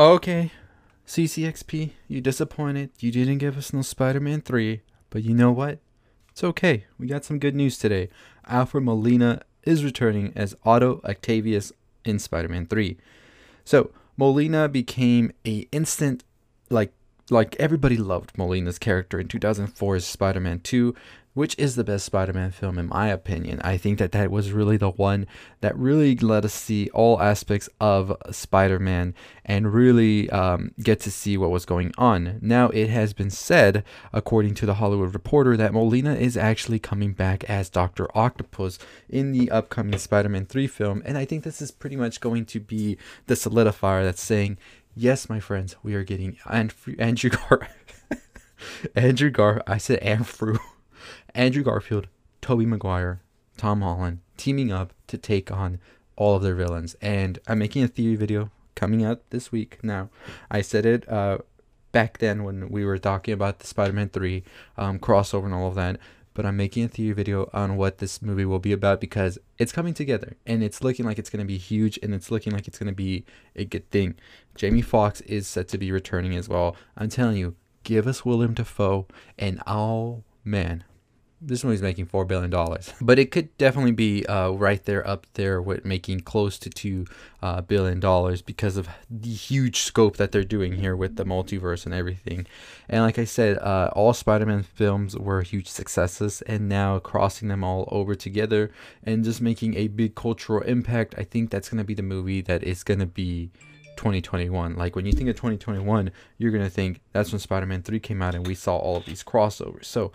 Okay, CCXP, you disappointed. You didn't give us no Spider-Man 3, but you know what? It's okay. We got some good news today. Alfred Molina is returning as Otto Octavius in Spider-Man 3. So, Molina became a instant, like everybody loved Molina's character in 2004's Spider-Man 2, which is the best Spider-Man film in my opinion. I think that that was really the one that really let us see all aspects of Spider-Man and really get to see what was going on. Now, it has been said, according to The Hollywood Reporter, that Molina is actually coming back as Dr. Octopus in the upcoming Spider-Man 3 film, and I think this is pretty much going to be the solidifier that's saying, yes, my friends, we are getting Andrew Garfield, Tobey Maguire, Tom Holland teaming up to take on all of their villains. And I'm making a theory video coming out this week. Now, I said it back then when we were talking about the Spider-Man 3 crossover and all of that, but I'm making a theory video on what this movie will be about because it's coming together and it's looking like it's going to be huge and it's looking like it's going to be a good thing. Jamie Foxx is set to be returning as well. I'm telling you, give us Willem Dafoe and oh man, this movie's making $4 billion, but it could definitely be right there up there with making close to $2 billion because of the huge scope that they're doing here with the multiverse and everything. And like I said, all Spider-Man films were huge successes, and now crossing them all over together and just making a big cultural impact, I think that's going to be the movie that is going to be 2021. Like when you think of 2021, you're going to think that's when Spider-Man 3 came out and we saw all of these crossovers. So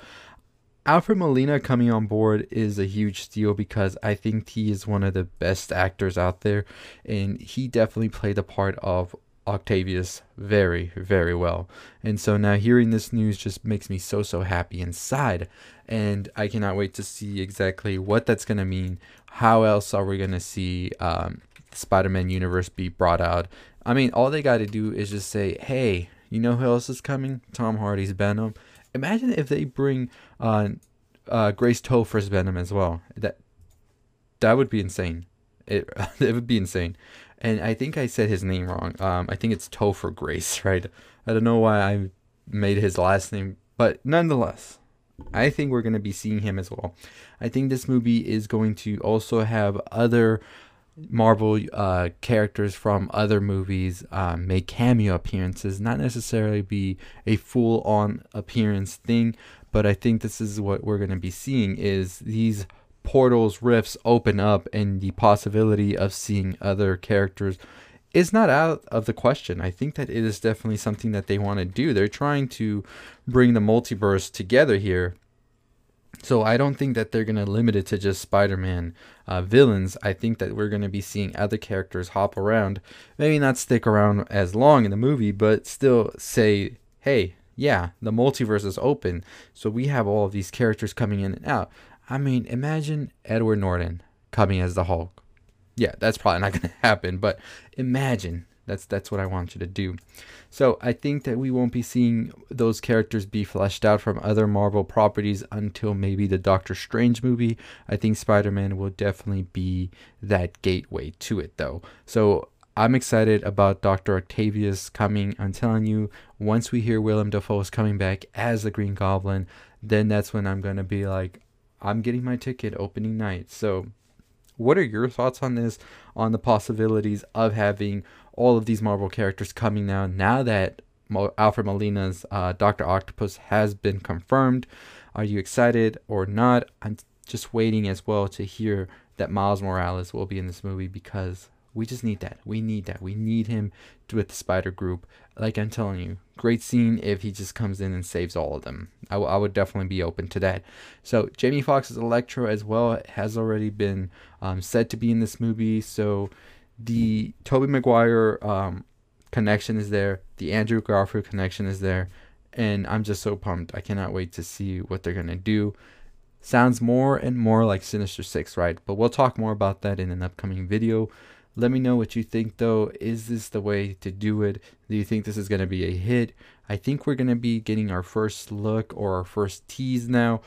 Alfred Molina coming on board is a huge deal because I think he is one of the best actors out there, and he definitely played the part of Octavius very, very well. And so now hearing this news just makes me so, so happy inside, and I cannot wait to see exactly what that's going to mean. How else are we going to see the Spider-Man universe be brought out? I mean, all they got to do is just say, hey, you know who else is coming? Tom Hardy's Venom. Imagine if they bring Grace Topher's Venom as well. That would be insane. It would be insane. And I think I said his name wrong. I think it's Topher Grace, right? I don't know why I made his last name, but nonetheless, I think we're going to be seeing him as well. I think this movie is going to also have other Marvel characters from other movies make cameo appearances, not necessarily be a full-on appearance thing, but I think this is what we're going to be seeing, is these portals, rifts open up, and the possibility of seeing other characters is not out of the question. I think that it is definitely something that they want to do. They're trying to bring the multiverse together here. So I don't think that they're going to limit it to just Spider-Man villains. I think that we're going to be seeing other characters hop around, maybe not stick around as long in the movie, but still say, hey, yeah, the multiverse is open. So we have all of these characters coming in and out. I mean, imagine Edward Norton coming as the Hulk. Yeah, that's probably not going to happen, but imagine. That's what I want you to do. So I think that we won't be seeing those characters be fleshed out from other Marvel properties until maybe the Doctor Strange movie. I think Spider-Man will definitely be that gateway to it though. So I'm excited about Dr. Octavius coming. I'm telling you, once we hear Willem Dafoe is coming back as the Green Goblin, then that's when I'm going to be like, I'm getting my ticket opening night. So what are your thoughts on this, on the possibilities of having all of these Marvel characters coming now that Alfred Molina's Dr. Octopus has been confirmed? Are you excited or not? I'm just waiting as well to hear that Miles Morales will be in this movie because we just need that. We need that. We need him with the Spider Group. Like I'm telling you, great scene if he just comes in and saves all of them. I would definitely be open to that. So Jamie Foxx's Electro as well has already been said to be in this movie. So the Tobey Maguire connection is there. The Andrew Garfield connection is there. And I'm just so pumped. I cannot wait to see what they're going to do. Sounds more and more like Sinister Six, right? But we'll talk more about that in an upcoming video. Let me know what you think, though. Is this the way to do it? Do you think this is going to be a hit? I think we're going to be getting our first look or our first tease now.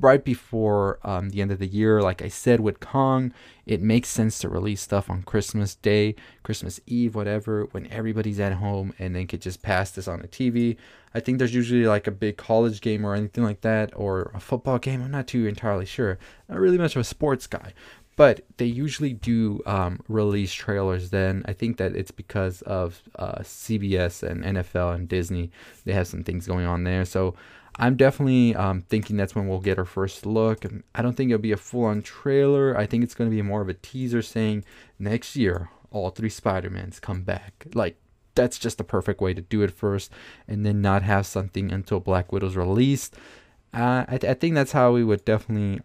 right before the end of the year. Like I said, with Kong, it makes sense to release stuff on Christmas Day, Christmas Eve, whatever, when everybody's at home and they could just pass this on the TV. I think there's usually like a big college game or anything like that, or a football game. I'm not too entirely sure. Not really much of a sports guy. But they usually do release trailers then. I think that it's because of CBS and NFL and Disney. They have some things going on there. So I'm definitely thinking that's when we'll get our first look. And I don't think it'll be a full-on trailer. I think it's going to be more of a teaser saying, next year, all three Spider-Mans come back. Like, that's just the perfect way to do it first. And then not have something until Black Widow's released. I think that's how we would definitely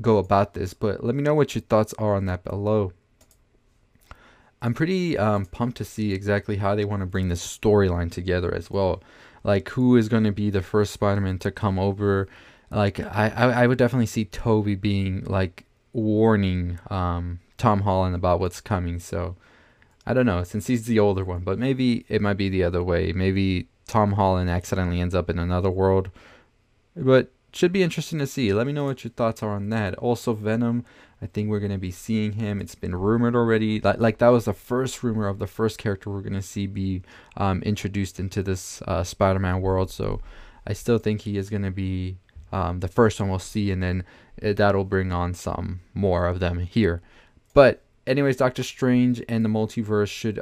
go about this, but let me know what your thoughts are on that below. I'm pretty pumped to see exactly how they want to bring this storyline together as well. Like, who is going to be the first Spider-Man to come over? Like, I would definitely see Tobey being, like, warning Tom Holland about what's coming. So, I don't know, since he's the older one, but maybe it might be the other way. Maybe Tom Holland accidentally ends up in another world, but should be interesting to see. Let me know what your thoughts are on that. Also, Venom, I think we're going to be seeing him. It's been rumored already. Like that was the first rumor of the first character we're going to see be introduced into this Spider-Man world. So I still think he is going to be the first one we'll see. And then that'll bring on some more of them here. But anyways, Doctor Strange and the multiverse should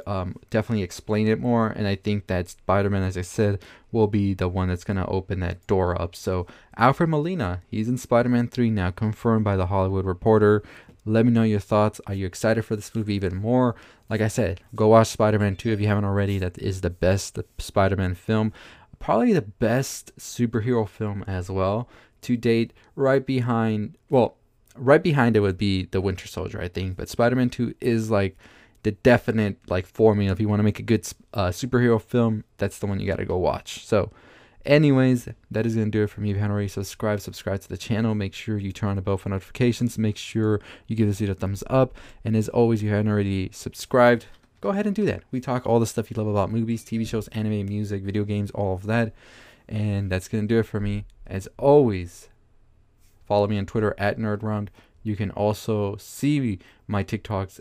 definitely explain it more. And I think that Spider-Man, as I said, will be the one that's going to open that door up. So Alfred Molina, he's in Spider-Man 3 now, confirmed by The Hollywood Reporter. Let me know your thoughts. Are you excited for this movie even more? Like I said, go watch Spider-Man 2 if you haven't already. That is the best Spider-Man film. Probably the best superhero film as well to date, right behind, well, right behind it would be The Winter Soldier, I think. But Spider-Man 2 is like the definite like formula. If you want to make a good superhero film, that's the one you got to go watch. So anyways, that is going to do it for me. If you haven't already subscribed, subscribe to the channel. Make sure you turn on the bell for notifications. Make sure you give this video a thumbs up. And as always, if you haven't already subscribed, go ahead and do that. We talk all the stuff you love about movies, TV shows, anime, music, video games, all of that. And that's going to do it for me. As always, follow me on Twitter at NerdRound. You can also see my TikToks,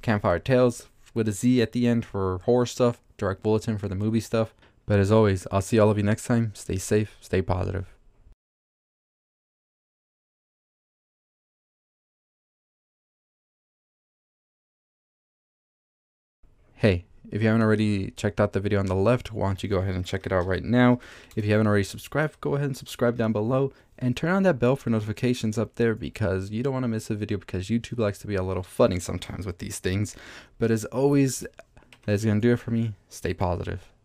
Campfire Tales with a Z at the end for horror stuff, Direct Bulletin for the movie stuff. But as always, I'll see all of you next time. Stay safe, stay positive. Hey, if you haven't already checked out the video on the left, why don't you go ahead and check it out right now. If you haven't already subscribed, go ahead and subscribe down below and turn on that bell for notifications up there, because you don't want to miss a video, because YouTube likes to be a little funny sometimes with these things. But as always, that's going to do it for me. Stay positive.